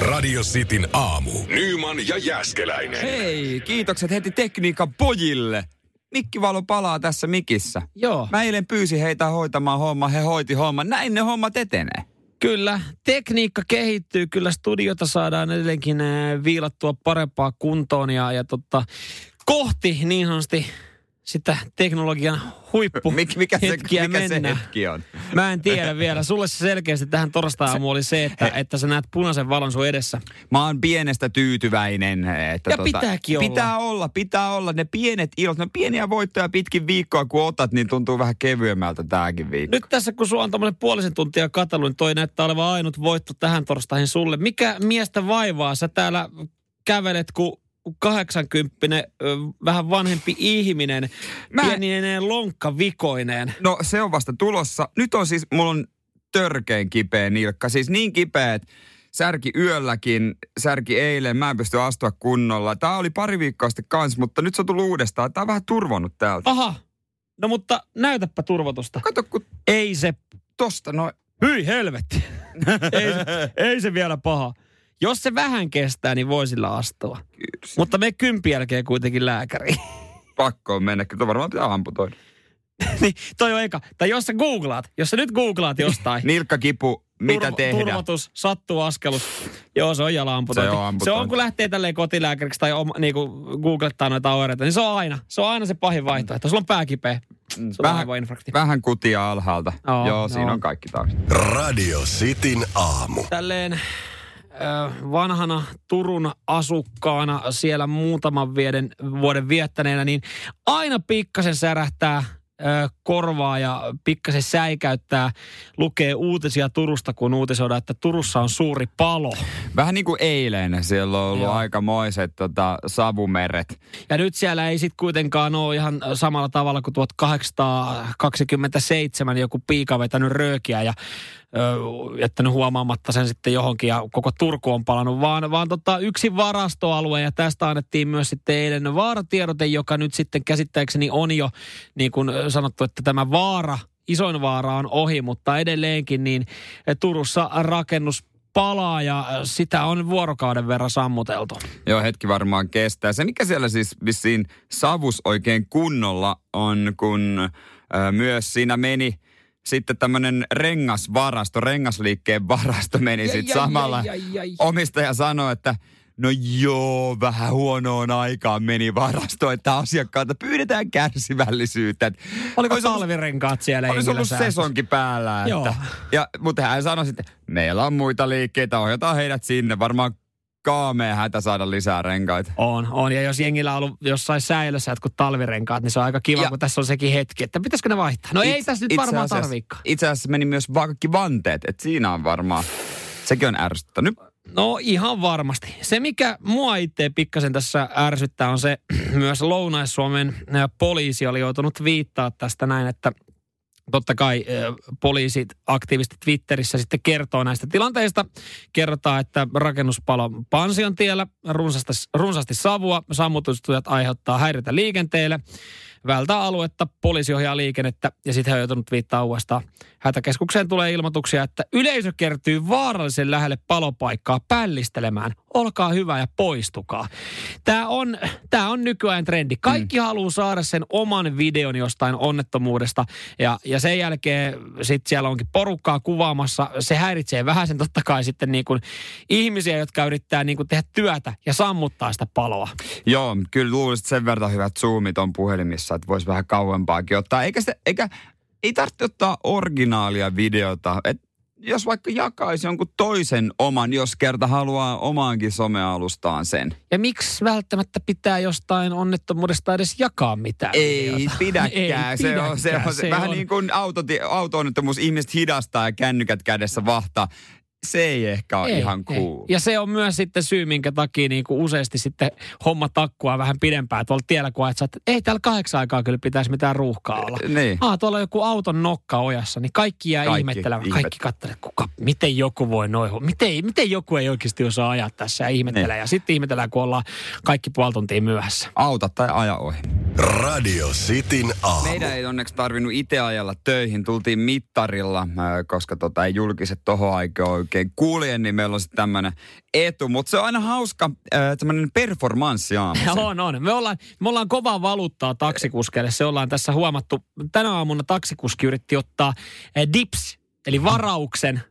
Radio Cityn aamu. Nyman ja Jääskeläinen. Hei, kiitokset heti tekniikan pojille. Mikkivalo palaa tässä mikissä. Joo. Mä eilen pyysin heitä hoitamaan homman, he hoiti homman. Näin ne hommat etenee. Kyllä, tekniikka kehittyy. Kyllä studiota saadaan edelleenkin viilattua parempaa kuntoon ja kohti niin sanotusti sitä teknologian huippu. Mikä se hetki on? Mä en tiedä vielä. Sulle se selkeästi tähän torstai-aamu oli se, että sä näet punaisen valon sun edessä. Mä oon pienestä tyytyväinen. Että ja pitääkin olla. Pitää olla. Ne pienet ilot, ne pieniä voittoja pitkin viikkoa kun otat, niin tuntuu vähän kevyemmältä tääkin viikko. Nyt tässä kun sua on tommoinen puolisen tuntia katsellut, niin toi näyttää olevan ainut voitto tähän torstaihin sulle. Mikä miestä vaivaa? Sä täällä kävelet kun 80-vuotias, vähän vanhempi ihminen, pienineen lonkkavikoineen. No se on vasta tulossa. Nyt on siis, mulla on törkeän kipeä nilkka. Siis niin kipeä, että särki yölläkin, särki eilen, mä en pysty astua kunnolla. Tää oli pari viikkoa sitten kanssa, mutta nyt se on tullut uudestaan. Tää on vähän turvonnut täältä. Aha, no mutta näytäpä turvotusta. Kato kun... Ei se... Tosta noin. Hyi helvetti. ei se vielä paha. Jos se vähän kestää, niin voi sillä astua. Kyllä. Mutta me 10 jälkeen kuitenkin lääkäriin. Pakko on mennä, kyllä varmaan pitää amputoida. Niin, toi on eka. Tai jos sä nyt googlaat jostain. Nilkkakipu, mitä tehdä? Turvotus, sattuu askelus. Joo, se on jala-amputointi. Se on kun lähtee tälleen kotilääkäriksi tai niinku googlettaa noita oireita, niin se on aina se pahin vaihtoehto. Sulla on pääkipeä. Vähän kutia alhaalta. Joo, siinä on kaikki taas. Radio Cityn aamu. Tälleen... vanhana Turun asukkaana siellä muutaman vuoden viettäneenä, niin aina pikkasen särähtää korvaa ja pikkasen säikäyttää, lukee uutisia Turusta, kun uutisoidaan, että Turussa on suuri palo. Vähän niin kuin eilen, siellä on ollut aikamoiset savumeret. Ja nyt siellä ei sitten kuitenkaan ole ihan samalla tavalla kuin 1827 joku piika vetänyt röökiä ja jättänyt huomaamatta sen sitten johonkin ja koko Turku on palannut, vaan yksi varastoalue ja tästä annettiin myös sitten eilen vaaratiedote, joka nyt sitten käsittääkseni on jo niin kuin sanottu, että tämä vaara, isoin vaara on ohi, mutta edelleenkin niin Turussa rakennus palaa ja sitä on vuorokauden verran sammuteltu. Joo, hetki varmaan kestää. Se mikä siellä siis vissiin savus oikein kunnolla on, kun myös siinä meni sitten tämmöinen rengasliikkeen varasto meni sitten samalla. Omistaja sanoi, että no joo, vähän huonoon aikaan meni varasto, että asiakkaalta pyydetään kärsivällisyyttä. Oliko talvirenkaat siellä? Olisi ollut sesonki päällä. Mutta hän sanoi sitten, meillä on muita liikkeitä, ohjataan heidät sinne. Varmaan kaamea hätä saada lisää renkaita. On. Ja jos jengillä on ollut jossain säilössä jotkut talvirenkaat, niin se on aika kiva, kun tässä on sekin hetki, että pitäisikö ne vaihtaa. No ei tässä nyt varmaan tarviikaan. Itse asiassa meni myös kaikki vanteet, että siinä on varmaan. Sekin on ärsyttänyt. No ihan varmasti. Se, mikä mua itse pikkasen tässä ärsyttää, on se, myös Lounais-Suomen poliisi oli joutunut viittaa tästä näin, että totta kai poliisit aktiivisesti Twitterissä sitten kertoo näistä tilanteista. Kerrotaan, että rakennuspalo Pansion tiellä runsaasti savua, sammutustujat aiheuttaa häiriötä liikenteelle, vältää aluetta, poliisi ohjaa liikennettä ja sitten he on joutunut viittaa uudestaan. Hätäkeskukseen tulee ilmoituksia, että yleisö kertyy vaarallisen lähelle palopaikkaa pällistelemään. Olkaa hyvä ja poistukaa. Tää on nykyään trendi. Kaikki haluaa saada sen oman videon jostain onnettomuudesta ja sen jälkeen sitten siellä onkin porukkaa kuvaamassa. Se häiritsee vähän sen totta kai sitten niin kuin ihmisiä, jotka yrittää niin kuin tehdä työtä ja sammuttaa sitä paloa. Joo, kyllä luulisit sen verran hyvät zoomit on puhelimissa, että voisi vähän kauempaakin ottaa. Ei tarvitse ottaa originaalia videota, että jos vaikka jakaisi jonkun toisen oman, jos kerta haluaa omaankin somealustaan sen. Ja miksi välttämättä pitää jostain onnettomuudesta edes jakaa mitään? Ei pidäkään. Se on vähän niin kuin auto-onnettomuus. Ihmiset hidastaa ja kännykät kädessä vahtaa. Se ei ehkä ole ihan cool. Ja se on myös sitten syy, minkä takia niin kuin useasti sitten homma takkuaa vähän pidempään. Tuolla tiellä kun ajat, että ei täällä 8 aikaa kyllä pitäisi mitään ruuhkaa olla. Niin. Tuolla on joku auton nokka ojassa, niin kaikki jää ihmettelemään. Kaikki katselevat, miten joku voi noihin. Miten joku ei oikeasti osaa ajaa tässä ja ihmettelee. Niin. Ja sitten ihmetellään, kun ollaan kaikki puoli tuntia myöhässä. Auta tai aja ohi. Radio Cityn aamu. Meidän ei onneksi tarvinnut itse ajalla töihin. Tultiin mittarilla, koska ei julkiset tohon aikaan oikein kulje, niin meillä on sitten tämmöinen etu. Mutta se on aina hauska tämmöinen performanssi aamuisen. On. Me ollaan kovaa valuuttaa taksikuskeille. Se ollaan tässä huomattu. Tänä aamuna taksikuski yritti ottaa dips, eli varauksen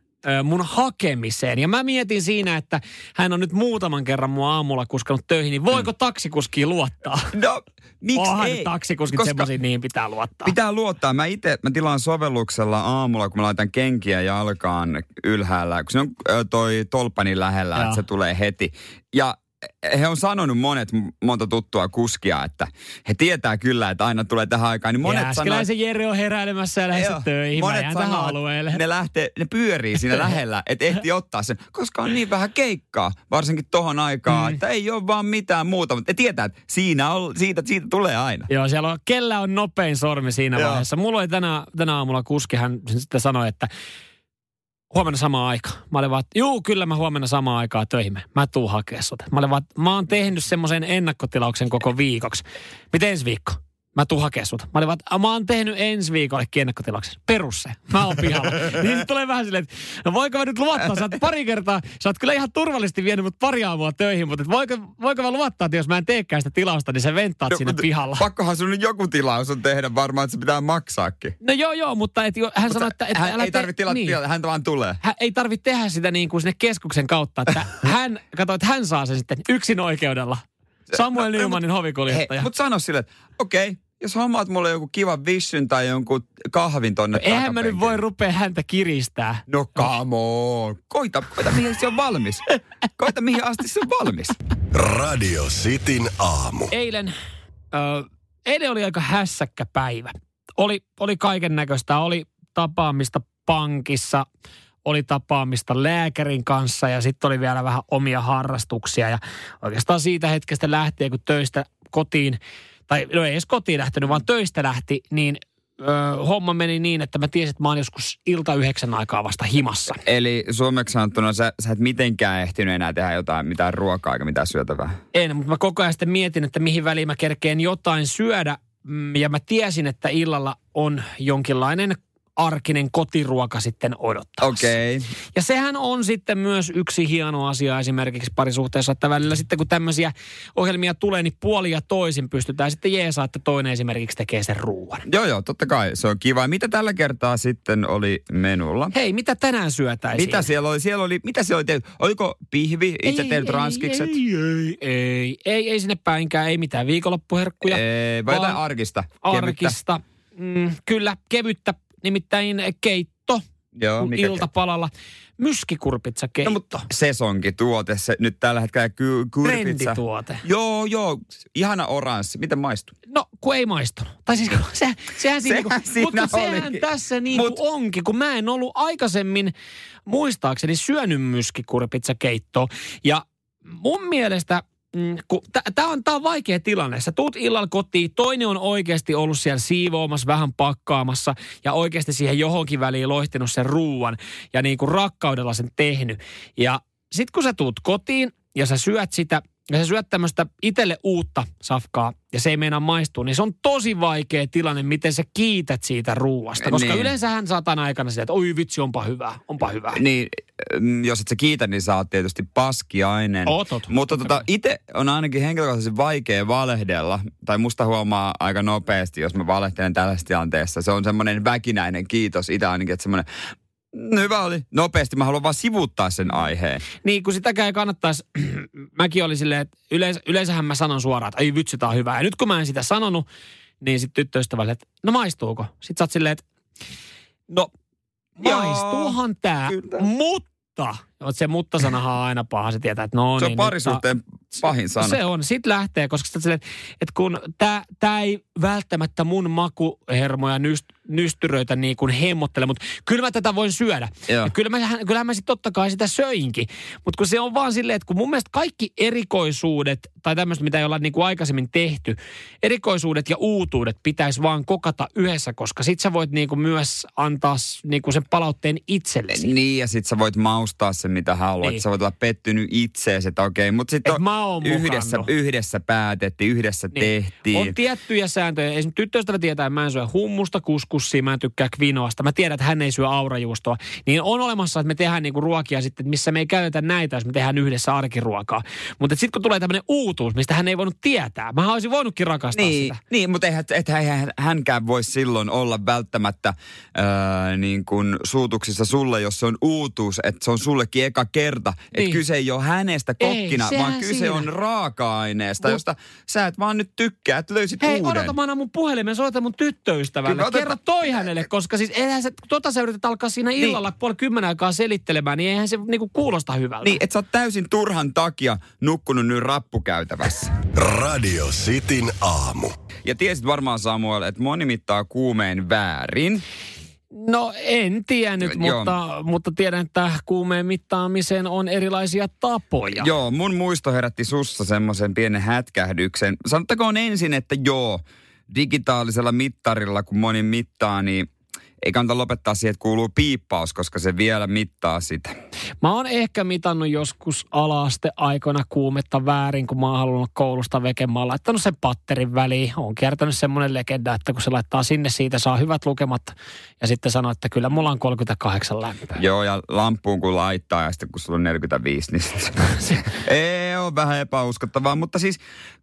mun hakemiseen. Ja mä mietin siinä, että hän on nyt muutaman kerran mua aamulla kuskanut töihin, niin voiko taksikuskiin luottaa? No, miksi ei? Taksikuskit semmosia, niihin pitää luottaa. Pitää luottaa. Mä tilaan sovelluksella aamulla, kun mä laitan kenkiä jalkaan ylhäällä, kun se on toi tolpani lähellä, että se tulee heti. Ja he on sanonut monta tuttua kuskia, että he tietää kyllä, että aina tulee tähän aikaan. Niin monet Jääskeläisen Jere on heräilemässä ja lähes töihin. Monet ne pyörii siinä lähellä, että ehti ottaa sen, koska on niin vähän keikkaa, varsinkin tohon aikaan, että ei ole vaan mitään muuta. Mutta tietää, että siitä tulee aina. Joo, siellä on, kellä on nopein sormi siinä vaiheessa. Mulla oli tänä aamulla kuski, hän sitten sanoi, että huomenna samaan aikaan. Mä olin vaan, että juu, kyllä mä huomenna samaan aikaan töihin. Mä tuun hakea sut. Mä olin vaan, että mä oon tehnyt semmoisen ennakkotilauksen koko viikoksi. Miten ensi viikko? Mä tuun hakea sut. Mä olin vaan, että mä oon tehnyt ensi viikollekin ennakkotilauksen. Perusse. Mä oon pihalla. Niin tulee vähän silleen, että no voiko mä nyt luottaa? Sä oot pari kertaa, sä oot kyllä ihan turvallisesti vienyt mut pari aamua töihin, mutta voiko mä luottaa, että jos mä en teekään sitä tilausta, niin sä venttaat sinne pihalla. Pakkohan sun nyt joku tilaus on tehdä varmaan, että se pitää maksaakin. No joo, mutta hän sanoi, että hän ei tarvitse tilata, hän vaan tulee. Hän ei tarvitse tehdä sitä niin kuin sinne keskuksen kautta, että hän, kato, että hän saa sen sitten yksin oikeudella. Samuel Nymanin hovikuljettaja. Mutta sano silleen, että okei, jos hommaat mulle joku kiva vissyn tai jonkun kahvin tonne takapenkille. Eihän mä nyt voi rupea häntä kiristää. No come on. Koita mihin se on valmis. Koita mihin asti se on valmis. Radio Cityn aamu. Eilen oli aika hässäkkä päivä. Oli kaiken näköistä. Oli tapaamista pankissa, oli tapaamista lääkärin kanssa ja sitten oli vielä vähän omia harrastuksia. Ja oikeastaan siitä hetkestä lähtien, kun töistä kotiin, tai no ei edes kotiin lähtenyt, vaan töistä lähti, niin homma meni niin, että mä tiesin, että mä oon joskus 9:00 aikaa vasta himassa. Eli suomeksi sanottuna sä et mitenkään ehtinyt enää tehdä jotain, mitään ruokaa eikä mitään syötävää. En, mutta mä koko ajan sitten mietin, että mihin väliin mä kerkeen jotain syödä. Ja mä tiesin, että illalla on jonkinlainen arkinen kotiruoka sitten odottamassa. Okay. Ja sehän on sitten myös yksi hieno asia esimerkiksi parisuhteessa, että välillä sitten kun tämmöisiä ohjelmia tulee, niin puoli ja toisin pystytään sitten jeesaa, että toinen esimerkiksi tekee sen ruuan. Joo, totta kai. Se on kiva. Mitä tällä kertaa sitten oli menulla? Hei, mitä tänään syötäisiin? Mitä siellä oli? Mitä siellä oli tehty? Oliko pihvi? Itse teillä ranskikset? Ei sinne päinkään. Ei mitään viikonloppuherkkuja. Vai jotain arkista? Arkista. Kyllä, kevyttä. Nimittäin keitto. Joo, iltapalalla. Myskikurpitsa keitto. No, mutta sesonkituote. Se nyt tällä hetkellä kurpitsa. Trendituote. Joo. Ihana oranssi. Miten maistui? No, kun ei maistunut. Tai siis sehän tässä niin kuin onkin, kun mä en ollut aikaisemmin muistaakseni syönyt myskikurpitsa keittoa. Ja mun mielestä Tämä on vaikea tilanne. Sä tuut illalla kotiin, toinen on oikeasti ollut siellä siivoamassa, vähän pakkaamassa ja oikeasti siihen johonkin väliin loihtinut sen ruuan ja niin kuin rakkaudella sen tehnyt. Ja sit kun sä tuut kotiin ja sä syöt sitä, ja sä syöt tämmöistä itselle uutta safkaa ja se ei meinaa maistua, niin se on tosi vaikea tilanne, miten sä kiität siitä ruuasta. Koska yleensähän sä oot aina aikana sitä, että oi vitsi, onpa hyvä. Niin, jos et sä kiitä, niin sä oot tietysti paskiainen. Mutta itse on ainakin henkilökohtaisesti vaikea valehdella, tai musta huomaa aika nopeasti, jos mä valehtelen tällaisessa tilanteessa. Se on semmoinen väkinäinen kiitos itse ainakin, että semmoinen hyvä oli. Nopeasti. Mä haluan vaan sivuuttaa sen aiheen. Niin, kun sitäkään ei kannattaisi. Mäkin oli silleen, että yleensähän mä sanon suoraan, että ei vitsi, tää on hyvää. Ja nyt kun mä en sitä sanonut, niin sitten tyttöystävälle, että no maistuuko? Sitten sä oot silleen, että no maistuuhan tää, kyllä. Mutta. Se mutta-sanahan on aina paha. Se tietää, että no se on niin, parisuhteen pahin sana. Se on. Sitten lähtee, koska sitä silleen, että kun tää ei välttämättä mun makuhermoja nystyröitä niin kuin hemmottele, mutta kyllä mä tätä voin syödä. Ja kyllähän mä sitten totta kai sitä söinkin. Mutta kun se on vaan silleen, että kun mun mielestä kaikki erikoisuudet, tai tämmöistä, mitä ei olla niin kuin aikaisemmin tehty, erikoisuudet ja uutuudet pitäisi vaan kokata yhdessä, koska sit sä voit niin kuin myös antaa niin kuin sen palautteen itsellesi. Niin, ja sit sä voit maustaa sen, mitä haluat. Niin. Sä voit olla pettynyt itseesi, että okei. Mutta sitten on on yhdessä päätettiin, yhdessä tehtiin. On tiettyjä sääntöjä. Esimerkiksi tyttöystävä tietää, että mä en syö hummusta, kuskussia, mä en tykkää kvinoasta. Mä tiedän, että hän ei syö aurajuustoa. Niin on olemassa, että me tehdään niinku ruokia sitten, missä me ei käytetä näitä, jos me tehdään yhdessä arkiruokaa. Mutta sitten kun tulee tämmöinen uutuus, mistä hän ei voinut tietää. Mä olisin voinutkin rakastaa sitä. Niin, mutta eihän hänkään voi silloin olla välttämättä niin kuin suutuksissa sulle, jos se on uutuus, että se on sullekin eka kerta. Että kyse ei ole hänestä kokkina, vaan kyse on raaka-aineesta, josta sä et vaan nyt tykkää, että löysit uuden. Odota, mä annan mun puhelimen, soita mun tyttöystävälle. Kerro toi hänelle, koska siis eihän se, sä yrität alkaa siinä illalla puoli 10 aikaa selittelemään, niin eihän se niinku kuulosta hyvältä. Niin, että sä oot täysin turhan takia nukkunut nyt rappukäytävässä. Radio Cityn aamu. Ja tiesit varmaan, Samuel, että moni mittaa kuumeen väärin. No en tiennyt, mutta tiedän, että kuumeen mittaamiseen on erilaisia tapoja. Joo, mun muisto herätti sussa semmoisen pienen hätkähdyksen. Sanottakoon ensin, että digitaalisella mittarilla kun moni mittaa, niin ei kannata lopettaa siihen, että kuuluu piippaus, koska se vielä mittaa sitä. Mä oon ehkä mitannut joskus ala-asteaikoina kuumetta väärin, kun mä oon halunnut koulusta veke. Mä oon laittanut sen patterin väliin. Oon kiertänyt semmoinen legenda, että kun se laittaa sinne, siitä saa hyvät lukemat. Ja sitten sanoo, että kyllä mulla on 38 lämpöä. Joo, ja lampuun kun laittaa ja sitten kun sulla on 45, niin se ei ole vähän epäuskottavaa. Mutta siis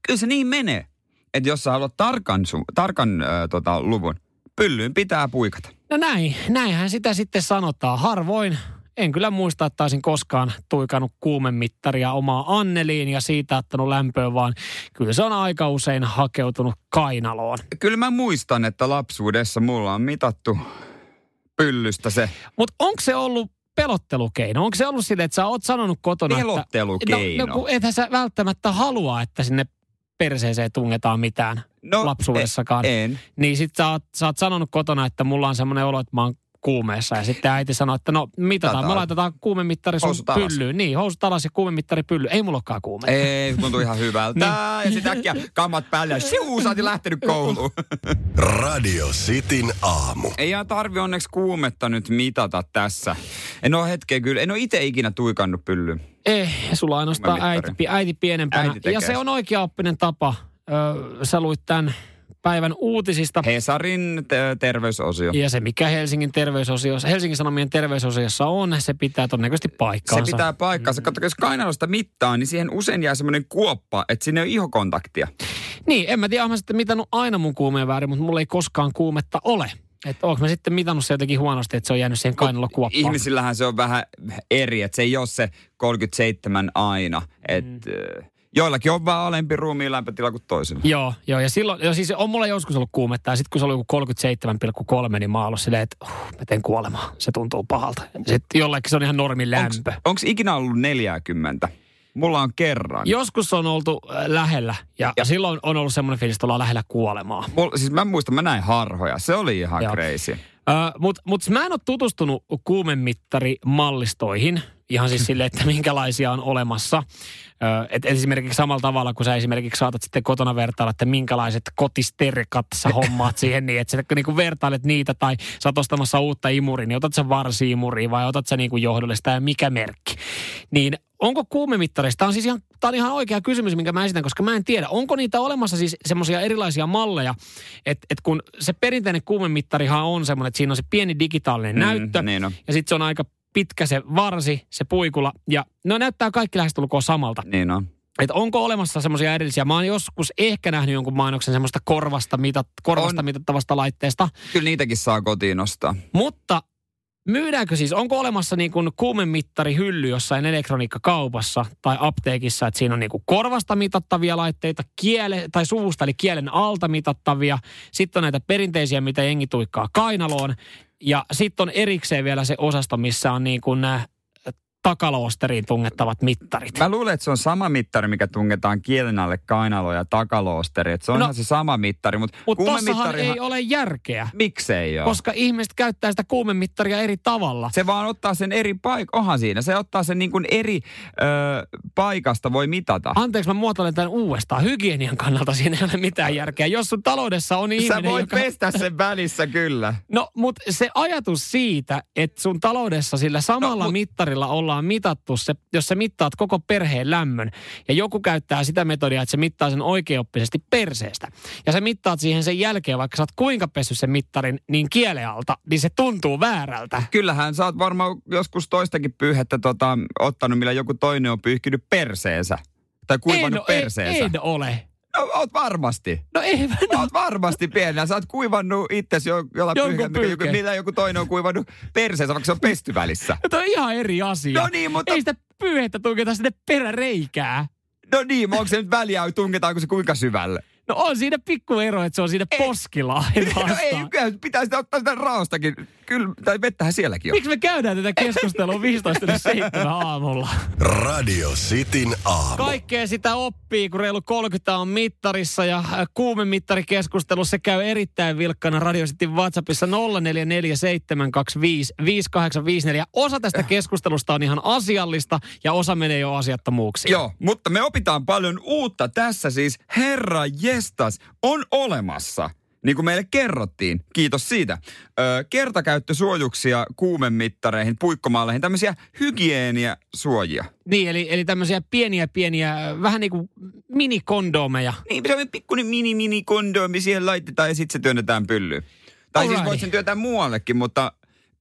kyllä se niin menee, että jos sä haluat tarkan luvun, pyllyyn pitää puikata. No näinhän sitä sitten sanotaan. Harvoin, en kyllä muista, että olisin koskaan tuikannut kuumemittaria omaa Anneliin ja siitä ottanut lämpöön, vaan kyllä se on aika usein hakeutunut kainaloon. Kyllä mä muistan, että lapsuudessa mulla on mitattu pyllystä se. Mutta onko se ollut pelottelukeino? Onko se ollut silleen, että sä oot sanonut kotona, pelottelukeino. Että ethän sä välttämättä halua, että sinne perseeseen tungetaan mitään lapsuudessakaan. En. Niin sit sä oot sanonut kotona, että mulla on semmoinen olo, että mä oon kuumeessa. Ja sitten äiti sanoo, että no mitataan, me laitetaan kuumemittari sun pyllyyn. Niin, housut alas ja kuumemittari pyllyyn. Ei mulla olekaan kuumetta. Ei, tuntuu ihan hyvältä. Niin. Ja sit äkkiä kammat päälle ja sä oot lähtenyt kouluun. Radio Cityn aamu. Ei ihan tarvi onneksi kuumetta nyt mitata tässä. En oo ite ikinä tuikannut pyllyyn. Sulla ainoastaan äiti pienempänä. Äiti ja se on oikeaoppinen tapa. Sä luit tämän päivän uutisista. Hesarin terveysosio. Ja se, mikä Helsingin Sanomien terveysosiossa on, se pitää todennäköisesti paikkaansa. Se pitää paikkaansa. Katsotaan, jos kainalosta mittaa, niin siihen usein jää semmoinen kuoppa, että siinä ei ole ihokontaktia. Niin, en mä tiedä, mä sitten mitannut aina mun kuumeen väärin, mutta mulla ei koskaan kuumetta ole. Että oonko mä sitten mitannut se jotenkin huonosti, että se on jäänyt siihen kainalokuoppaan? Ihmisillähän se on vähän eri, että se ei ole se 37 aina, että... Joillakin on vähän alempi ruumiin lämpötila kuin toisilla. Joo, ja silloin, siis on mulla joskus ollut kuumetta, ja sitten kun se oli joku 37,3, niin mä oon silleen, että mä teen kuolemaa, se tuntuu pahalta. Sitten jollekin se on ihan normin lämpö. Onko ikinä ollut 40? Mulla on kerran. Joskus on oltu lähellä, ja silloin on ollut semmoinen fiilis, että ollaan lähellä kuolemaa. Siis mä muistan, mä näin harhoja, se oli ihan crazy. Mutta mä en ole tutustunut kuumemittarimallistoihin, ihan siis silleen, että minkälaisia on olemassa. Että esimerkiksi samalla tavalla, kun sä esimerkiksi saatat sitten kotona vertailla, että minkälaiset kotisterkat sä hommaat siihen niin, että sä niinku vertailet niitä tai sä oot ostamassa uutta imuria, niin otat sä varsi-imuria vai otat sä niinku johdolle sitä ja mikä merkki. Niin onko kuumemittareista? Tämä on ihan oikea kysymys, minkä mä esitän, koska mä en tiedä, onko niitä olemassa siis semmoisia erilaisia malleja, että kun se perinteinen kuumemittarihan on semmoinen, että siinä on se pieni digitaalinen näyttö niin on. Ja sitten se on aika pitkä se varsi, se puikula ja no näyttää kaikki lähestulkoon samalta. Niin on. Että onko olemassa semmoisia edellisiä? Mä oon joskus ehkä nähnyt jonkun mainoksen semmoista korvasta mitattavasta laitteesta. Kyllä niitäkin saa kotiin ostaa. Mutta... myydäänkö siis, onko olemassa niin kuin kuumemittari-hylly jossain elektroniikkakaupassa tai apteekissa, että siinä on niin kuin korvasta mitattavia laitteita, tai suvusta eli kielen alta mitattavia, sitten on näitä perinteisiä, mitä jengi tuikkaa kainaloon, ja sitten on erikseen vielä se osasto, missä on niin kuin nämä takaloosteriin tungettavat mittarit. Mä luulen, että se on sama mittari, mikä tungetaan kielen alle kainaloon ja takaloosteriin. Se on ihan se sama mittari, mutta tossahan ei ole järkeä. Miksei ole? Koska ihmiset käyttää sitä kuumemittaria eri tavalla. Se vaan ottaa sen eri onhan siinä. Se ottaa sen niin kuin eri paikasta voi mitata. Anteeksi, mä muotoilen tämän uudestaan. Hygienian kannalta siinä ei ole mitään järkeä. Jos sun taloudessa on ihminen, sä voit pestä sen välissä kyllä. No, mutta se ajatus siitä, että sun taloudessa sillä samalla mittarilla ollaan ollaan mitattu se, jos sä mittaat koko perheen lämmön. Ja joku käyttää sitä metodia, että se mittaa sen oikeoppisesti perseestä. Ja sä mittaat siihen sen jälkeen, vaikka sä oot kuinka pessy sen mittarin, niin kielealta, niin se tuntuu väärältä. Kyllähän sä oot varmaan joskus toistakin pyyhettä ottanut, millä joku toinen on pyyhkinyt perseensä. Tai kuivannut perseensä. En ole. No oot varmasti. No ei. No. Oot varmasti pienellä. Sä oot kuivannut itsesi jollain pyyhkeellä, millä joku toinen on kuivannut perseensä, vaikka se on pesty välissä. No, toi on ihan eri asia. No niin, mutta... Ei sitä pyyhettä tunketa sinne peräreikää. No niin, onko se nyt väliä, tunketaanko se kuinka syvälle? No on siinä pikku ero, että se on siinä poskilaa. No ei, pitää sitä ottaa sitä raostakin. Kyllä, tai vettähän sielläkin on. Miksi me käydään tätä keskustelua 15.7 aamulla? Radio Cityn aamu. Kaikkea sitä oppii, kun reilu 30 on mittarissa ja kuumemittarikeskustelu. Se käy erittäin vilkkana Radio Cityn WhatsAppissa 0447255854. Osa tästä keskustelusta on ihan asiallista ja osa menee jo asiattomuuksiin. Joo, mutta me opitaan paljon uutta tässä siis. Herra jestas on olemassa. Niin kuin meille kerrottiin, kiitos siitä, kertakäyttösuojuksia kuumemittareihin, puikkomaaleihin, tämmöisiä hygieniasuojia. Niin, eli tämmöisiä pieniä, vähän niin kuin minikondomeja. Niin, se on pikkuinen mini-kondomi, siihen laitetaan ja sitten se työnnetään pyllyyn. Tai Alright. Siis voit sen työntää muuallekin, mutta...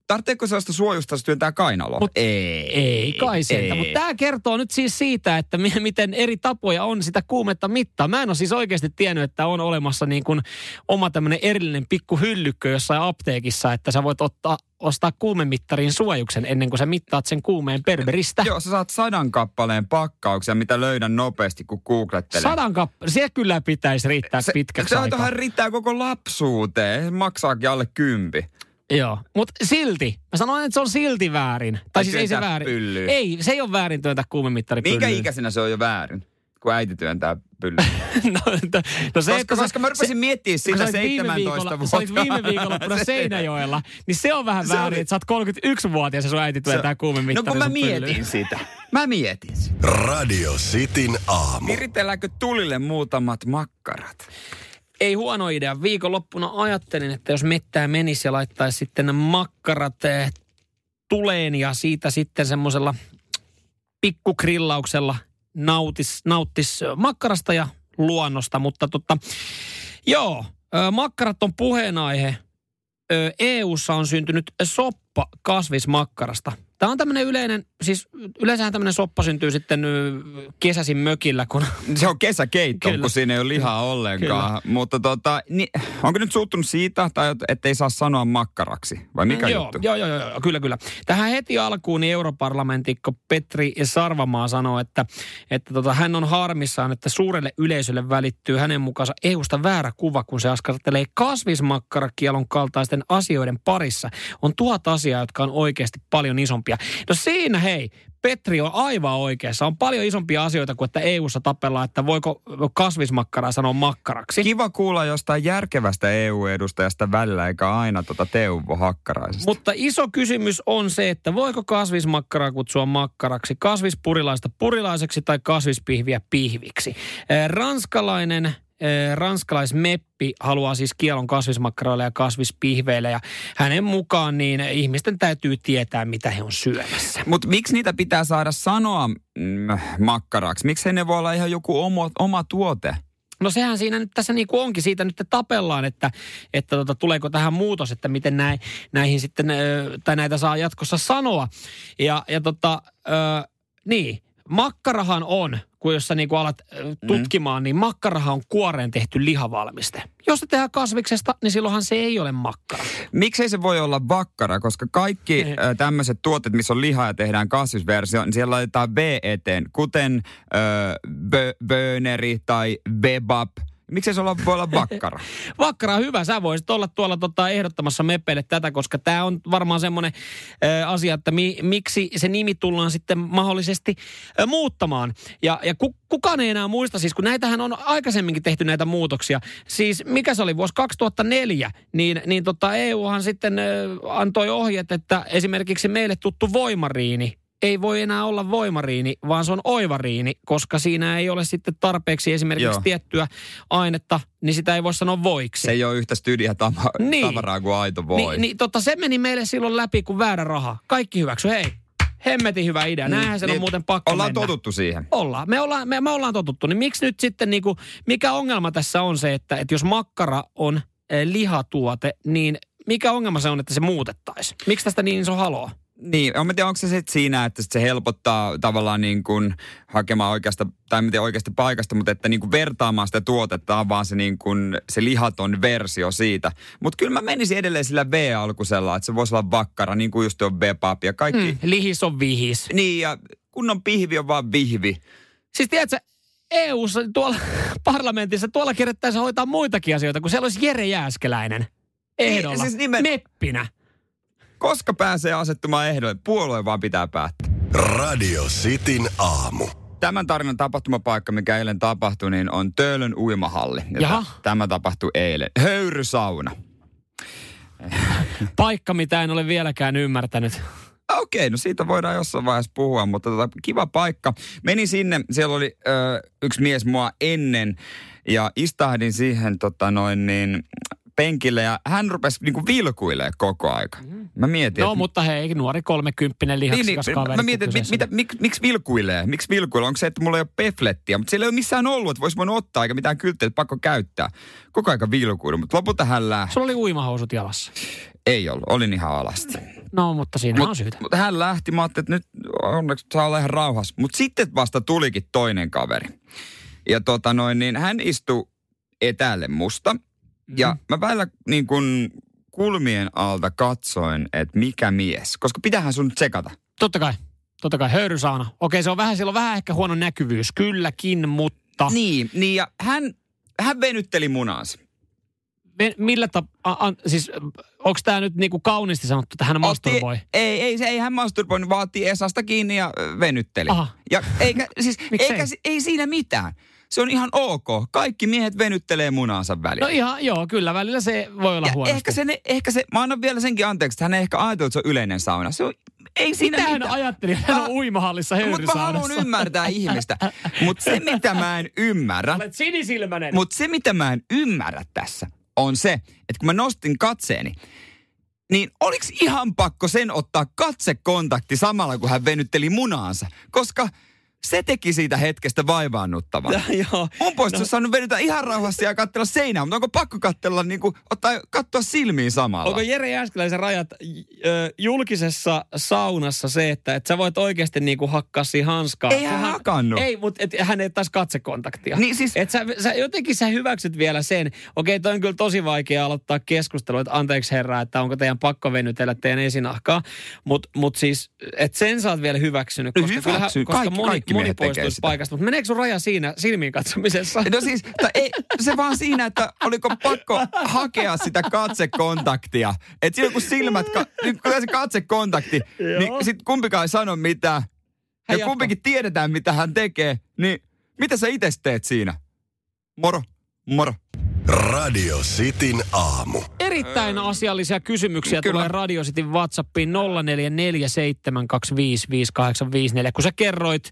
Tarvitseeko sellaista suojusta, jos työntää kainaloa? Ei kai sieltä. Mutta tämä kertoo nyt siis siitä, että miten eri tapoja on sitä kuumetta mittaa. Mä en ole siis oikeasti tiennyt, että on olemassa niin kuin oma tämmöinen erillinen pikku hyllykkö jossain apteekissa, että sä voit ostaa kuumemittarin suojuksen ennen kuin sä mittaat sen kuumeen Berberistä. Joo, sä saat 100 kappaleen pakkauksia, mitä löydän nopeasti, kun googlettelee. 100 kappaleen? Se kyllä pitäisi riittää pitkäksi aikaa. Sehän riittää koko lapsuuteen. Se maksaakin alle 10. Joo, mutta silti. Mä sanoin, että se on silti väärin. Tai siis ei se väärin. Pyllyyn. Ei, se ei ole väärin työntää kuumemittari pyllyyn. Minkä ikäisenä se on jo väärin, kun äiti työntää pyllyyn? Koska mä rupesin miettimään sitä 17 vuotta. Sä olit viime viikonloppuna Seinäjoella, niin se on vähän väärin, että sä oot 31-vuotias ja sun äiti työntää kuumemittari pyllyyn. No kun mä mietin sitä. Radio Cityn aamu. Viritelläänkö tulille muutamat makkarat? Ei huono idea. Viikonloppuna ajattelin, että jos mettää menisi ja laittaisi sitten makkarat tuleen ja siitä sitten semmoisella pikkugrillauksella nauttis makkarasta ja luonnosta. Mutta makkarat on puheenaihe. EU:ssa on syntynyt soppa kasvismakkarasta. Tämä on tämmöinen yleinen, siis yleensähän tämmöinen soppa syntyy sitten kesäsin mökillä, kun... Se on kesäkeitto, kun siinä ei ole lihaa ollenkaan. Kyllä. Mutta onko nyt suuttunut siitä, tai ettei saa sanoa makkaraksi? Vai mikä juttu? Joo, kyllä. Tähän heti alkuun niin europarlamentikko Petri Sarvamaa sanoo, että hän on harmissaan, että suurelle yleisölle välittyy hänen mukaansa EUsta väärä kuva, kun se askartelee kasvismakkarakielon kaltaisten asioiden parissa. On 1000 asiaa, jotka on oikeasti paljon isompia. No siinä hei, Petri on aivan oikeassa. On paljon isompia asioita kuin, että EU:ssa tapellaan, että voiko kasvismakkaraa sanoa makkaraksi. Kiva kuulla jostain järkevästä EU-edustajasta välillä, eikä aina Teuvo Hakkaraisesta. Mutta iso kysymys on se, että voiko kasvismakkaraa kutsua makkaraksi, kasvispurilaista purilaiseksi tai kasvispihviä pihviksi. Ranskalaismeppi haluaa siis kielon kasvismakkaroille ja kasvispihveille ja hänen mukaan niin ihmisten täytyy tietää, mitä he on syömässä. Mutta miksi niitä pitää saada sanoa makkaraksi? Miksi ne voi olla ihan joku oma tuote? No sehän siinä nyt tässä niin kuin onkin. Siitä nyt tapellaan, että tuleeko tähän muutos, että miten näihin sitten, tai näitä saa jatkossa sanoa. Ja makkarahan on, kun jos sä niin alat tutkimaan, niin makkarahan on kuoreen tehty lihavalmiste. Jos se tehdään kasviksesta, niin silloinhan se ei ole makkara. Miksei se voi olla vakkara, koska kaikki tämmöiset tuotteet, missä on lihaa ja tehdään kasvisversio, niin siellä laitetaan V eteen, kuten böneri tai bebab. Miksei se voi olla vakkara? Vakkara on hyvä. Sä voisit olla tuolla ehdottamassa mepeille tätä, koska tämä on varmaan semmoinen asia, että miksi se nimi tullaan sitten mahdollisesti muuttamaan. Ja kukaan ei enää muista, siis kun näitähän on aikaisemminkin tehty näitä muutoksia. Siis mikä se oli vuosi 2004, niin EUhan sitten antoi ohjeet, että esimerkiksi meille tuttu voimariini ei voi enää olla voimariini, vaan se on oivariini, koska siinä ei ole sitten tarpeeksi esimerkiksi tiettyä ainetta, niin sitä ei voi sanoa voiksi. Se ei ole yhtä stydiä tavaraa kuin aito voi. Se meni meille silloin läpi kuin väärä raha. Kaikki hyväksy. Hei, hemmetin hyvä idea. Näinhän sen on muuten pakko ollaan mennä. Totuttu siihen. Ollaan. Me ollaan totuttu. Niin miksi nyt sitten niinku, mikä ongelma tässä on se, että jos makkara on lihatuote, niin mikä ongelma se on, että se muutettaisiin? Miksi tästä niin iso haloo? Niin, en tiedä, onko se sitten siinä, että sit se helpottaa tavallaan niin kuin hakemaan oikeasta, tai en tiedä oikeasta paikasta, mutta että niin kuin vertaamaan sitä tuotetta, vaan se, niin kuin, se lihaton versio siitä. Mutta kyllä mä menisin edelleen sillä V-alkusella, että se voisi olla vakkara, niin kuin just tuo V-pap ja kaikki. Lihis on vihis. Niin, ja kunnon pihvi on vaan vihvi. Siis tiedätkö, EU:ssa tuolla parlamentissa, tuolla kirjoittaisi hoitaa muitakin asioita, kun siellä olisi Jere Jääskeläinen ehdolla, siis meppinä. Koska pääsee asettumaan ehdolle, puolueen vaan pitää päättää. Radio Cityn aamu. Tämän tarinan tapahtumapaikka, mikä eilen tapahtui, niin on Töölön uimahalli. Jaha. Tämä tapahtui eilen. Höyrysauna. Paikka, mitä en ole vieläkään ymmärtänyt. Okei, no siitä voidaan jossain vaiheessa puhua, mutta kiva paikka. Menin sinne, siellä oli yksi mies mua ennen ja istahdin siihen penkille ja hän rupesi niinku vilkuilemaan koko aika. Mä mietin, mutta hei, nuori 30 lihaksikas kaveri. Mä mietin, miksi vilkuilee? Miksi vilkuilee? Onko se, että mulla ei ole peflettiä? Mutta siellä ei ole missään ollut, että vois voinut ottaa eikä mitään kyltteitä, pakko käyttää. Koko aika vilkuilu, mutta lopulta hän lähti. Sulla oli uimahousut jalassa? Ei ollut, olin ihan alasti. No, mutta siinä on syytä. Mutta hän lähti, mä ajattelin, että nyt onneksi saa olla ihan rauhassa. Mutta sitten vasta tulikin toinen kaveri. Ja niin hän istui etäälle musta. Ja mä välillä niin kun kulmien alta katsoin, että mikä mies. Koska pitäähän sun tsekata. Totta kai. Höyrysauna. Okei, sillä on vähän ehkä huono näkyvyys. Kylläkin, mutta... Niin ja hän venytteli munaansa. Siis onko tämä nyt niinku kauniisti sanottu, että hän masturboi? Ei hän masturboi, niin vaatii Esasta kiinni ja venytteli. Aha. Ja ei siinä mitään. Se on ihan ok. Kaikki miehet venyttelee munaansa välillä. No ihan, joo, kyllä välillä se voi olla huonosti. Ehkä se, mä annan vielä senkin anteeksi, että hän ei ehkä ajatellut, että se on yleinen sauna. Se on, ei siinä mitään. Hän ajatteli, hän on uimahallissa höyrysaunassa. Mutta mä haluan ymmärtää ihmistä. Mutta se, mitä mä en ymmärrä... Olet sinisilmäinen. Mutta se, mitä mä en ymmärrä tässä, on se, että kun mä nostin katseeni, niin oliko ihan pakko sen ottaa katsekontakti samalla, kun hän venytteli munaansa? Koska... Se teki siitä hetkestä vaivaannuttavaa. Joo. Mun poista olisi saanut venytä ihan rauhassa ja katsella seinää, mutta onko pakko katsella, niin kuin, katsoa silmiin samalla? Onko Jere Jääskeläisen rajat julkisessa saunassa se, että sä voit oikeasti niin kuin hakkaa siihen hanskaa? Ei hän hakannut. Ei, mutta hän ei taas katsekontaktia. Niin siis... Et sä jotenkin sä hyväksyt vielä sen. Okei, toi on kyllä tosi vaikea aloittaa keskustelua, että anteeksi herra, että onko teidän pakko venytellä teidän esinahkaa. Mutta siis, että sen sä oot vielä hyväksynyt. Hyväksyn, kaikki. Moni poistuisi paikasta, mutta meneekö sun raja siinä silmiin katsomisessa? No siis, ei, se vaan siinä, että oliko pakko hakea sitä katsekontaktia. Että silloin kun kun se katsekontakti, niin sitten kumpikaan ei sano mitään. Ja kumpikin tiedetään, mitä hän tekee. Niin mitä sä itse teet siinä? Moro. Radio Cityn aamu. Erittäin asiallisia kysymyksiä tulee Radio Cityn WhatsAppiin 0447255854. Kun sä kerroit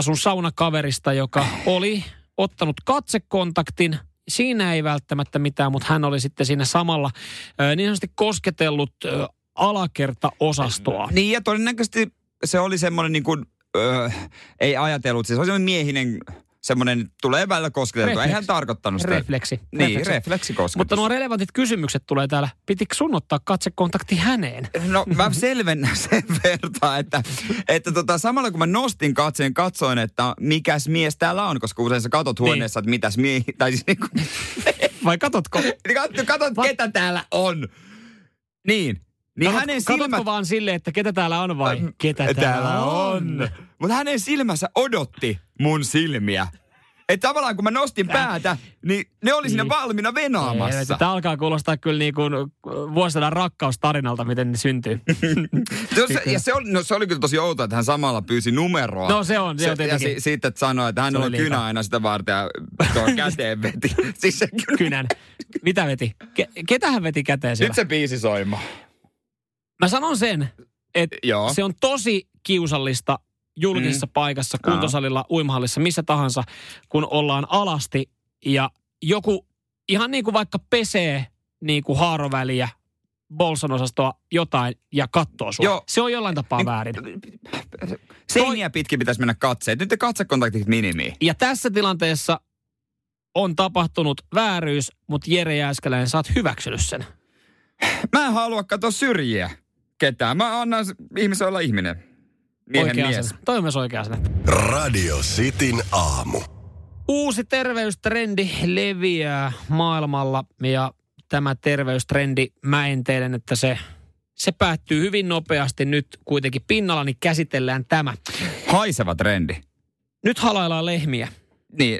sun saunakaverista, joka oli ottanut katsekontaktin. Siinä ei välttämättä mitään, mutta hän oli sitten siinä samalla niin sanotusti kosketellut alakertaosastoa. Niin ja todennäköisesti se oli semmoinen niin kuin, ei ajatellut, siis se oli semmoinen miehinen... Semmoinen tulee välillä kosketeltua. Ei hän tarkoittanut sitä. Refleksikosketus. Mutta nuo relevantit kysymykset tulee täällä. Pitikö sun ottaa katsekontakti häneen? No mä selvennän sen vertaan, että samalla kun mä nostin katseen, katsoin, että mikäs mies täällä on. Koska usein sä katot huoneessa, että mitäs miehi... Tai siis niinku... Vai katotko? Katot, ketä täällä on. Niin katsotko vaan silleen, että ketä täällä on vai ketä täällä on? Mutta hänen silmänsä odotti mun silmiä. Että tavallaan kun mä nostin päätä, niin ne oli siinä valmiina venaamassa. Tämä alkaa kuulostaa kyllä niin kuin vuosisadan rakkaustarinalta, miten ne syntyy. Se oli kyllä tosi outoa, että hän samalla pyysi numeroa. No se on. Sitten sanoi, että hän oli kynä aina sitä varten ja käteen veti. Siis se kynän. Mitä veti? Ketä hän veti käteen siellä? Nyt se biisi soima. Mä sanon sen, että se on tosi kiusallista julkisessa paikassa, kuntosalilla, uimahallissa, missä tahansa, kun ollaan alasti ja joku ihan niin kuin vaikka pesee niin kuin haaroväliä Bolson osastoa jotain ja katsoo sua. Joo. Se on jollain tapaa väärin. Seiniä pitkin pitäisi mennä katseet. Nyt te katsekontaktit minimiin. Ja tässä tilanteessa on tapahtunut vääryys, mutta Jere Jääskeläinen, sä oot hyväksynyt sen. Mä en halua katsoa syrjiä ketään. Mä annan ihmisen olla ihminen. Miehen mies. Toi on myös oikea asenne. Radio Cityn aamu. Uusi terveystrendi leviää maailmalla ja tämä terveystrendi, mä enteilen, että se päättyy hyvin nopeasti nyt kuitenkin pinnalla, niin käsitellään tämä. Haiseva trendi. Nyt halaillaan lehmiä. Niin,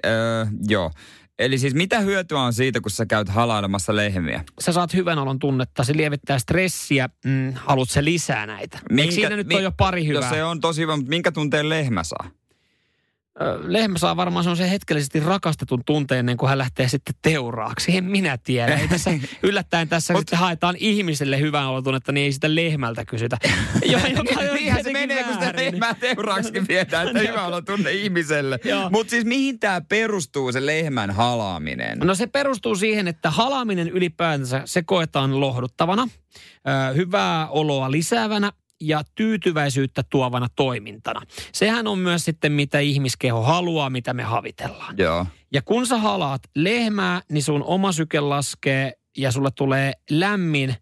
joo. Eli siis mitä hyötyä on siitä, kun sä käyt halailemassa lehmiä? Sä saat hyvän olon tunnetta, se lievittää stressiä, haluat sä lisää näitä. Eikö siinä nyt ole jo pari hyvää? Jos se on tosi hyvä, mutta minkä tunteen lehmä saa? Lehmä saa varmaan se hetkellisesti rakastetun tunteen ennen kuin hän lähtee sitten teuraaksi. En minä tiedä. Ei tässä, yllättäen tässä sitten haetaan ihmiselle hyvän olotunnetta, niin ei sitä lehmältä kysytä. Niinhän se menee, kun sitä lehmää teuraaksi viedään, että hyvä olotunne ihmiselle. Mutta siis mihin tämä perustuu, se lehmän halaaminen? No se perustuu siihen, että halaaminen ylipäätänsä se koetaan lohduttavana, hyvää oloa lisäävänä ja tyytyväisyyttä tuovana toimintana. Sehän on myös sitten, mitä ihmiskeho haluaa, mitä me havitellaan. Joo. Ja kun sä halaat lehmää, niin sun oma syke laskee ja sulle tulee lämmin.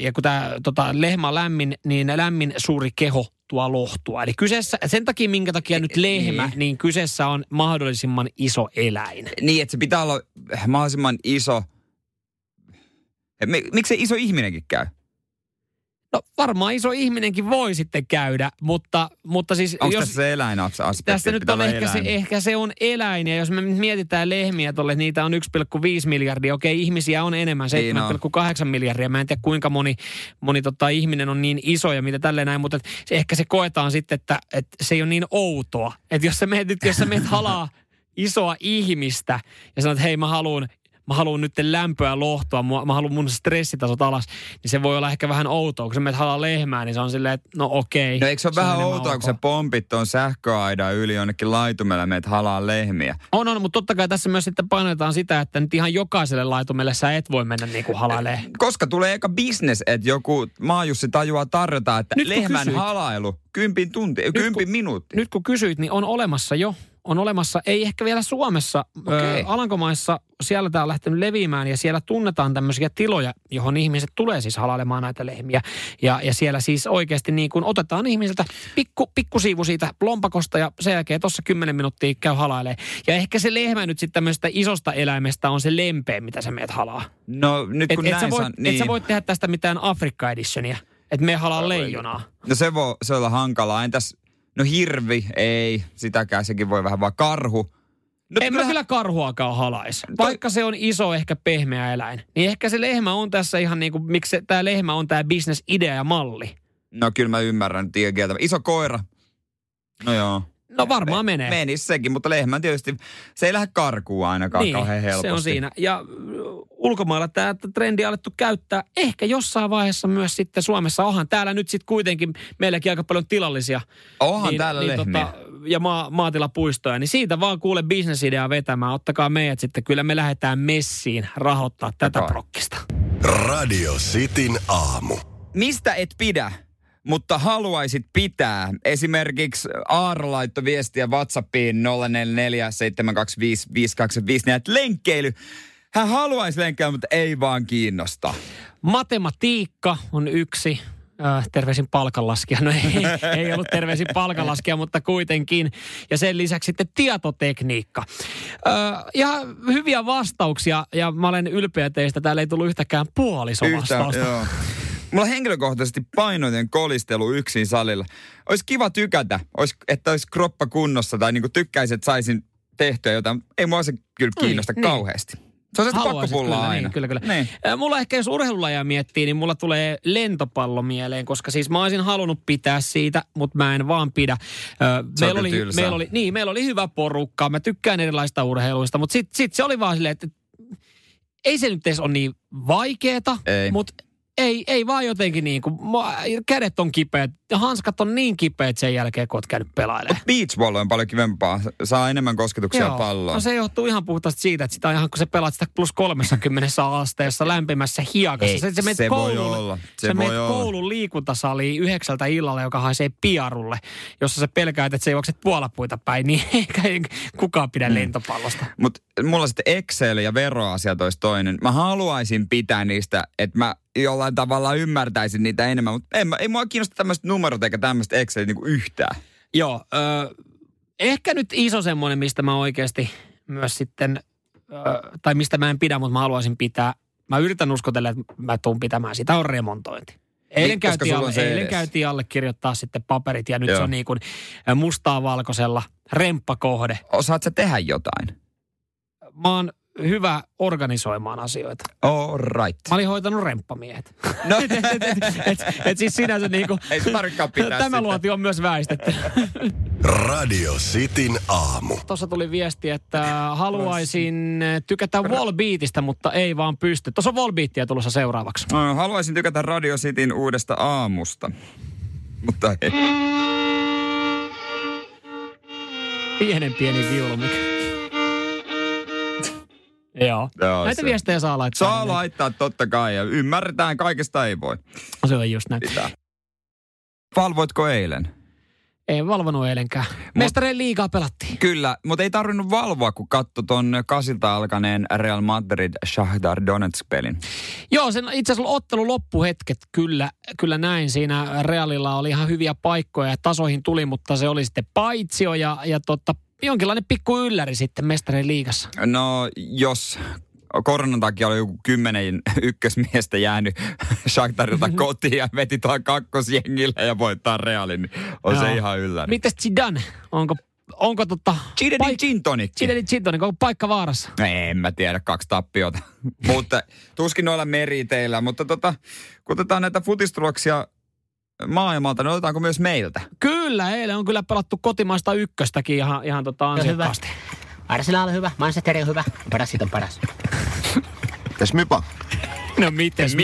Ja kun tämä lehmä on lämmin, niin lämmin suuri keho tuo lohtua. Eli kyseessä, sen takia minkä takia nyt lehmä, niin kyseessä on mahdollisimman iso eläin. Niin, että se pitää olla mahdollisimman iso. Miksi se iso ihminenkin käy? No varmaan iso ihminenkin voi sitten käydä, mutta siis... Onko tässä se eläinaspekti? Tässä nyt on ehkä se on eläin, ja jos me mietitään lehmiä tuolle, niitä on 1,5 miljardia. Okei, ihmisiä on enemmän, 7,8 miljardia. Mä en tiedä kuinka moni ihminen on niin iso ja mitä tälleen näin, mutta ehkä se koetaan sitten, että se ei ole niin outoa. Että jos sä meet halaa isoa ihmistä ja sanot, hei mä haluan nyt lämpöä lohtua, mä haluan mun stressitasot alas, niin se voi olla ehkä vähän outoa. Kun sä menet halaa lehmää, niin se on silleen, että no okei. No eikö se ole vähän outoa, kun sä pompit tuon sähköaidan yli jonnekin laitumelle, menet halaa lehmiä? On, mutta totta kai tässä myös sitten painotetaan sitä, että nyt ihan jokaiselle laitumelle sä et voi mennä niin kuin halailee. Koska tulee eka business, että joku maajussi tajuaa tarjota, että nyt, lehmän halailu, 10 minuuttia. Nyt kun kysyit, niin on olemassa jo. On olemassa, ei ehkä vielä Suomessa, Alankomaissa, siellä tämä on lähtenyt leviämään ja siellä tunnetaan tämmöisiä tiloja, johon ihmiset tulee siis halailemaan näitä lehmiä. Ja siellä siis oikeasti niin kuin otetaan ihmiseltä pikkusiivu siitä lompakosta ja sen jälkeen tuossa 10 minuuttia käy halailee. Ja ehkä se lehmä nyt sitten tämmöisestä isosta eläimestä on se lempeä, mitä sä meet halaa. No nyt kun et sä voit tehdä tästä mitään Afrikka-editionia, että me halaa leijonaa. No se voi olla hankalaa, entäs... No hirvi, ei, sitäkään, sekin voi vähän vaan karhu. No, en mä kyllä karhuakaan halais. Vaikka se on iso, ehkä pehmeä eläin. Niin ehkä se lehmä on tässä ihan niin kuin, miksi tämä lehmä on tämä business-idea ja malli. No kyllä mä ymmärrän nyt kieltä. Iso koira. No joo. No varmaan menee. Menisi sekin, mutta lehmä tietysti, se ei lähde karkuun ainakaan niin, kauhean helposti. Se on siinä. Ja ulkomailla tämä trendi on alettu käyttää ehkä jossain vaiheessa myös sitten Suomessa. Onhan täällä nyt sitten kuitenkin meilläkin aika paljon tilallisia. Onhan niin, täällä niin lehmiä. Ja maatilapuistoja, niin siitä vaan kuule bisnesideaa vetämään. Ottakaa meidät sitten, kyllä me lähdetään messiin rahoittaa tätä prokkista. Radio Cityn aamu. Mistä et pidä? Mutta haluaisit pitää. Esimerkiksi Aaro laittoi viestiä WhatsAppiin 0447255254, että lenkkeily. Hän haluaisi lenkkeillä, mutta ei vaan kiinnosta. Matematiikka on yksi. Terveisin palkanlaskija. No ei ollut terveisin palkanlaskija, mutta kuitenkin. Ja sen lisäksi sitten tietotekniikka. Ja hyviä vastauksia. Ja mä olen ylpeä teistä. Täällä ei tullut yhtäkään puolisovastausta. Joo. Mulla henkilökohtaisesti painoinen kolistelu yksin salilla. Olisi kiva tykätä, että olisi kroppa kunnossa tai niinku tykkäisin, että saisin tehtyä jotain. Ei mua se kyllä kiinnosta kauheasti. Se on se pakkopulla aina. Niin, kyllä. Niin. Mulla ehkä jos urheilulajia miettii, niin mulla tulee lentopallo mieleen, koska siis mä olisin halunnut pitää siitä, mutta mä en vaan pidä. Meillä oli hyvä porukka. Mä tykkään erilaisista urheiluista, mutta sit se oli vaan silleen, että ei se nyt edes ole niin vaikeeta, mutta... Ei vaan jotenkin niin kuin, kädet on kipeät, ja hanskat on niin kipeät sen jälkeen, kun oot käynyt pelailemaan. Beachball on paljon kivempaa. Saa enemmän kosketuksia palloon. No se johtuu ihan puhtaasti siitä, että sitä ihan kun sä pelaat sitä plus 30 asteessa lämpimässä hiekassa. Se voi olla. Sä menet koulun liikuntasaliin 9 illalla, joka haisee piarulle, jossa sä pelkäät, että sä juokset puolapuita päin, niin eikä kukaan pidä lentopallosta. Mutta mulla sitten Excel ja veroasia tois toinen. Mä haluaisin pitää niistä, että mä jollain tavalla ymmärtäisin niitä enemmän, mutta ei mua kiinnosta tämmöiset numerot eikä tämmöiset Excelit niinku yhtään. Joo, ehkä nyt iso semmoinen, mistä mä oikeasti myös sitten, tai mistä mä en pidä, mutta mä haluaisin pitää, mä yritän uskotella, että mä tuun pitämään sitä, on remontointi. Eilen käytiin allekirjoittaa sitten paperit ja nyt Se on niin kuin mustaa valkoisella remppakohde. Osaat sä tehdä jotain? Mä oon hyvä organisoimaan asioita. All right. Mä olin hoitanut remppamiehet. No. et siis sinänsä niinku... Ei se tarvikaan pitää sitä. Tämä luoti on myös väistetty. Radio Cityn aamu. Tuossa tuli viesti, että haluaisin tykätä Wallbeatistä, mutta ei vaan pysty. Tuossa on Wallbeatia tulossa seuraavaksi. No, haluaisin tykätä Radio Cityn uudesta aamusta, mutta ei. Pienen pieni viulu, mikä... Joo. Näitä viestejä saa laittaa. Saa laittaa totta kai ja ymmärretään, kaikesta ei voi. Se on just näin. Valvoitko eilen? Ei valvonut eilenkään. Mestareen liigaa pelattiin. Kyllä, mutta ei tarvinnut valvoa, kun katsoi ton 8:00 alkaneen Real Madrid Shakhtar Donetsk-pelin. Joo, sen itse asiassa ottelu loppuhetket kyllä näin. Siinä Realilla oli ihan hyviä paikkoja ja tasoihin tuli, mutta se oli sitten paitsio ja jonkinlainen pikku ylläri sitten mestarien liigassa. No jos koronan takia oli joku 10 ykkösmiestä jäänyt Shakhtarilta kotiin ja veti tuon kakkosjengillä ja voittaa Realin, on se ihan ylläri. Mites Zidane? Onko Zidane onko paikka vaarassa? No, en mä tiedä, 2 tappiota. Mutta tuskin noilla meriteillä, mutta kun otetaan näitä futistuloksia maailmalta, niin otetaanko myös meiltä? Kyllä, eilen on kyllä pelattu kotimaista ykköstäkin ihan ansiokkaasti. Arsenal on hyvä, Manchester on hyvä, paras siitä on paras. Mites Mypa? No mites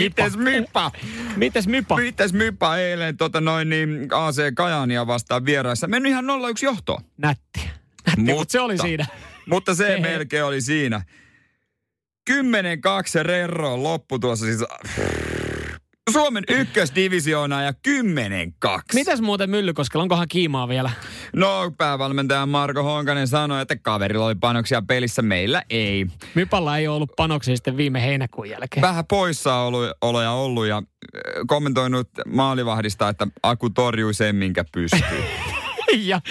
mypa eilen AC Kajaania vastaan vieraissa. Mennyt ihan 0-1 johtoon. Nätti, mutta se oli siinä. Mutta se melkein oli siinä. 10-2 Rerro loppu tuossa siis... Suomen ykkösdivisioonaa ja 10-2. Mitäs muuten Myllykoskella? Onkohan kiimaa vielä? No, päävalmentaja Marko Honkanen sanoi, että kaverilla oli panoksia pelissä. Meillä ei. Mypalla ei ollut panoksia sitten viime heinäkuun jälkeen. Vähän poissaoloja ollut ja kommentoinut maalivahdista, että Aku torjui sen, minkä pystyy. ja.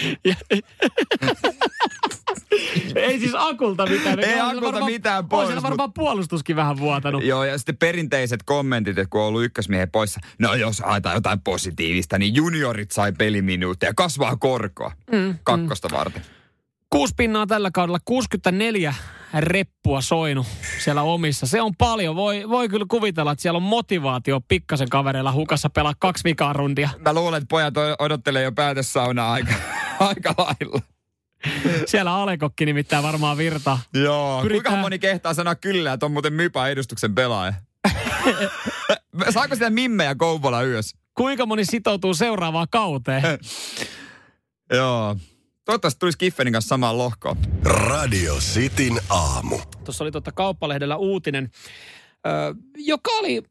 Ei siis Akulta mitään. Ei Akulta mitään pois. Olisi varmaan puolustuskin vähän vuotanut. Joo, ja sitten perinteiset kommentit, että kun on ollut ykkösmiehen poissa. No jos haetaan jotain positiivista, niin juniorit sai peliminuutteja. Kasvaa korkoa kakkosta varten. 6 pinnaa tällä kaudella, 64 reppua soinut siellä omissa. Se on paljon. Voi kyllä kuvitella, että siellä on motivaatio pikkasen kavereilla hukassa pelaa 2 vikaa rundia. Mä luulen, että pojat odottelee jo päätössaunaa aika lailla. Siellä Alekokki nimittäin varmaan virtaa. Joo, kuinka moni kehtaa sanoa kyllä, että on muuten Mypä edustuksen pelaaja. Saako sitä mimmejä Kouvola yössä? Kuinka moni sitoutuu seuraavaan kauteen? Joo, toivottavasti tulisi Kiffenin kanssa samaan lohkoon. Radio Cityn aamu. Tuossa oli Kauppalehdellä uutinen, joka oli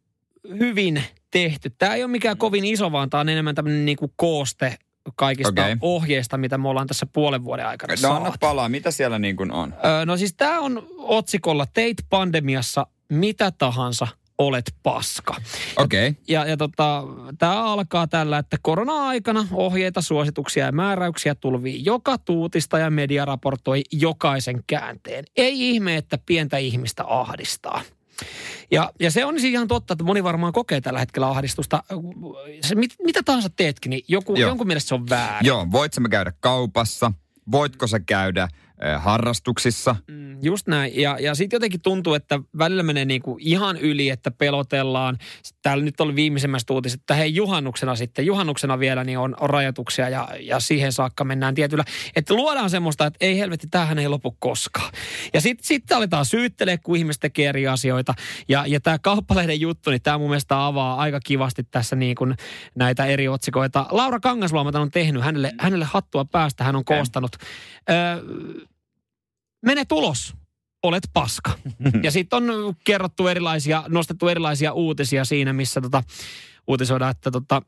hyvin tehty. Tämä ei ole mikään kovin iso, vaan tämä on enemmän tämmöinen niinku kooste kaikista ohjeista, mitä me ollaan tässä puolen vuoden aikana saatu. No anna palaa, mitä siellä niin kuin on? No siis tää on otsikolla "Teit pandemiassa mitä tahansa, olet paska". Okei. Tää alkaa tällä, että korona-aikana ohjeita, suosituksia ja määräyksiä tulvii joka tuutista ja media raportoi jokaisen käänteen. Ei ihme, että pientä ihmistä ahdistaa. Ja se on siis ihan totta, että moni varmaan kokee tällä hetkellä ahdistusta. Mitä tahansa teetkin, niin jonkun mielestä se on väärin. Joo, voitko sä käydä kaupassa? Voitko sä käydä harrastuksissa. Just näin. Ja sitten jotenkin tuntuu, että välillä menee niinku ihan yli, että pelotellaan. Sitten täällä nyt oli viimeisimmästä uutiset, että hei juhannuksena vielä niin on rajoituksia ja siihen saakka mennään tietyllä. Että luodaan semmoista, että ei helvetti, tämähän ei lopu koskaan. Ja sitten aletaan syyttelee, kun ihmiset tekee eri asioita. Ja tämä Kauppalehden juttu, niin tämä mun mielestä avaa aika kivasti tässä niin kuin näitä eri otsikoita. Laura Kangasluoma on tehnyt, hänelle hattua päästä, hän on koostanut. Mene tulos, olet paska. Ja sitten on nostettu erilaisia uutisia siinä, missä uutisoidaan, että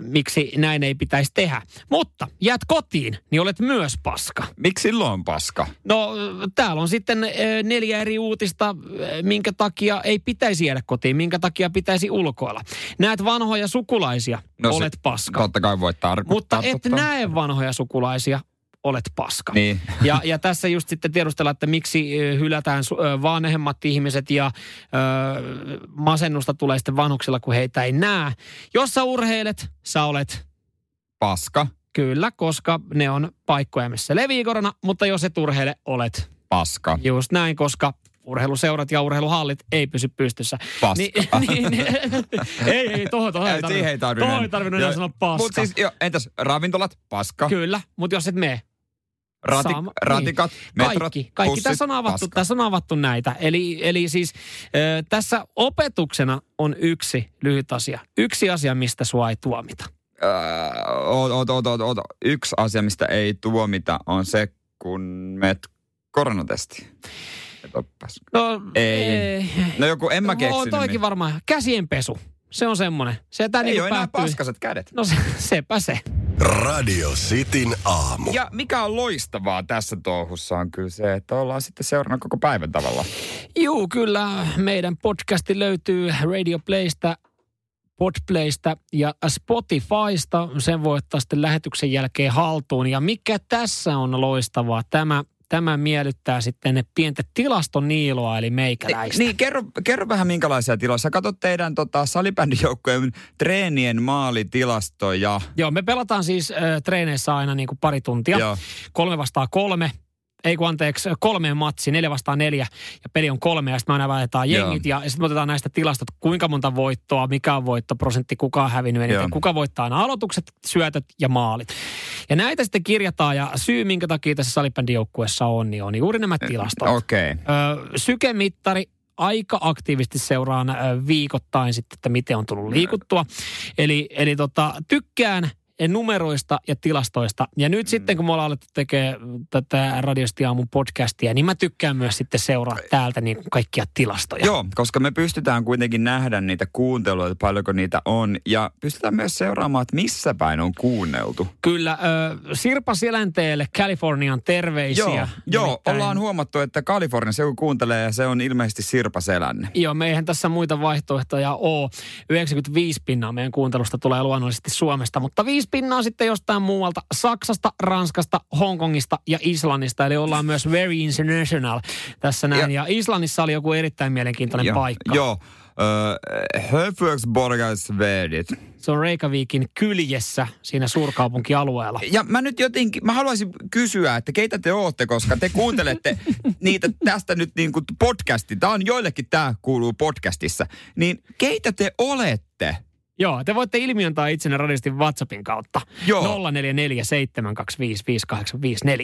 miksi näin ei pitäisi tehdä. Mutta jäät kotiin, niin olet myös paska. Miksi silloin on paska? No täällä on sitten 4 eri uutista, minkä takia ei pitäisi jäädä kotiin, minkä takia pitäisi ulkoilla. Näet vanhoja sukulaisia, olet paska. Totta kai voit tarkoittaa. Mutta et näe vanhoja sukulaisia, olet paska. Niin. Ja tässä just sitten tiedustellaan, että miksi hylätään vanhemmat ihmiset ja masennusta tulee sitten vanhuksilla, kun heitä ei näe. Jos sä urheilet, sä olet paska. Kyllä, koska ne on paikkoja, missä levii korona, mutta jos et urheile, olet paska. Just näin, koska urheiluseurat ja urheiluhallit ei pysy pystyssä. Paska. Ei, tohon ei tarvinnut enää sanoa paska. Mutta siis, entäs ravintolat? Paska. Kyllä, mutta jos et mene. Ratikat, niin. Metrot, kaikki bussit, tässä on avattu näitä. Eli siis tässä opetuksena on yksi lyhyt asia. Yksi asia, mistä sua ei tuomita. Yksi asia, mistä ei tuomita, on se, kun meet koronatestiin. No, ei. No joku, en mä keksinyt. On toikin varmaan. Käsienpesu. Se on semmoinen. Ei ole enää paskaset kädet. No sepä se. Radio Cityn aamu. Ja mikä on loistavaa tässä touhussa on kyllä se, että ollaan sitten seurannut koko päivän tavalla. Juu, kyllä. Meidän podcasti löytyy Radio Playsta, Podplaysta ja Spotifysta. Sen voi ottaa sitten lähetyksen jälkeen haltuun. Ja mikä tässä on loistavaa? Tämä miellyttää sitten pientä tilastoniiloa, eli meikäläistä. Niin, kerro vähän minkälaisia tiloja. Sä katsot teidän salibändijoukkojen treenien maalitilastoja. Joo, me pelataan siis treeneissä aina niin kuin pari tuntia. Joo. 3 vastaan 3. Ei kun anteeksi, 3 matsi, 4 vastaan 4 ja peli on 3 ja sitten me aina väletään jengit ja sitten me otetaan näistä tilastot, kuinka monta voittoa, mikä on voittoprosentti, kuka on hävinnyt eniten, kuka voittaa aina aloitukset, syötöt ja maalit. Ja näitä sitten kirjataan ja syy, minkä takia tässä salibändijoukkueessa on, niin on juuri nämä tilastot. Okei. Sykemittari. Aika aktiivisesti seuraan viikoittain sitten, että miten on tullut liikuttua. Eli tykkään numeroista ja tilastoista. Ja nyt sitten, kun me ollaan alettu tekemään tätä Radio City aamun podcastia, niin mä tykkään myös sitten seuraa täältä niin kaikkia tilastoja. Joo, koska me pystytään kuitenkin nähdä niitä kuunteluja, paljonko niitä on, ja pystytään myös seuraamaan, että missä päin on kuunneltu. Kyllä, Sirpa Silänteelle Kalifornian terveisiä. Joo, ollaan huomattu, että Kalifornia se kun kuuntelee, ja se on ilmeisesti Sirpa Selänne. Joo, me eihän tässä muita vaihtoehtoja ole. 95% meidän kuuntelusta tulee luonnollisesti Suomesta, mutta 5% sitten jostain muualta, Saksasta, Ranskasta, Hongkongista ja Islannista. Eli ollaan myös very international tässä näin. Ja Islannissa oli joku erittäin mielenkiintoinen paikka. Joo. Höföksborgarsvedit. Se on Reikavikin kyljessä siinä suurkaupunkialueella. Ja mä nyt jotenkin, mä haluaisin kysyä, että keitä te ootte, koska te kuuntelette niitä tästä nyt niin kuin podcasti. Tää on joillekin, tää kuuluu podcastissa. Niin keitä te olette? Joo, te voitte ilmiöntaa itsenne radistin WhatsAppin kautta.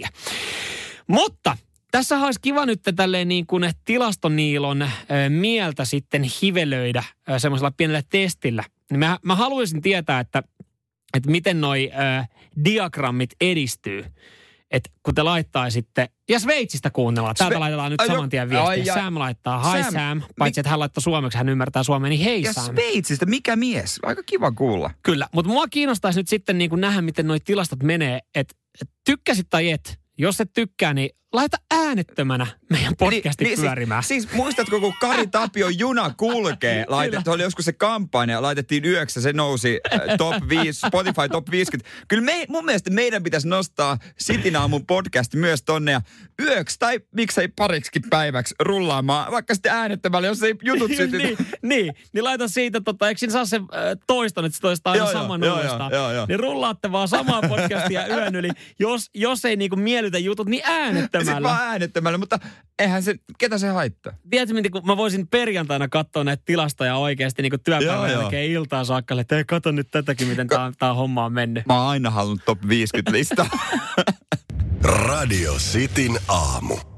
0447255854. Mutta tässä olisi kiva nyt tälleen niin kuin tilastoniilon mieltä sitten hivelöidä semmoisella pienellä testillä. Mä haluaisin tietää, että miten noi diagrammit edistyy. Että kun te laittaisitte, ja Sveitsistä kuunnellaan, täältä laitetaan nyt saman tien viestiä. Sam laittaa, hi Sam, paitsi että hän laittaa suomeksi, hän ymmärtää suomea, niin hei Sam. Ja Sveitsistä, mikä mies, aika kiva kuulla. Kyllä, mutta mua kiinnostaisi nyt sitten niin kuin nähdä, miten noi tilastot menee, että tykkäsit tai et. Jos et tykkää, niin laita äänettömänä meidän podcastin pyörimään. Siis muistatko, kun Kari Tapion Juna kulkee, se oli joskus se kampanja, laitettiin 9, se nousi top 5, Spotify top 50. Kyllä mun mielestä meidän pitäisi nostaa Sitin aamun podcast myös tonne ja 9 tai miksei pariksikin päiväksi rullaamaan, vaikka sitten äänettömällä, jos ei jutut sytytä. niin laita siitä, eikö siinä saa se toiston, että se toistaa aina saman uudestaan. Niin rullaatte vaan samaa podcastia yön yli. Jos ei niinku miellytä jutut, niin äänettömällä. Sitten vaan äänettömällä, mutta eihän se, ketä se haittaa? Tiedätkö, kun mä voisin perjantaina katsoa näitä tilastoja oikeasti niin työpäivän jälkeen iltaan saakka, että ei kato nyt tätäkin, miten tää homma on mennyt. Mä oon aina halunnut top 50 listaa. Radio Cityn aamu.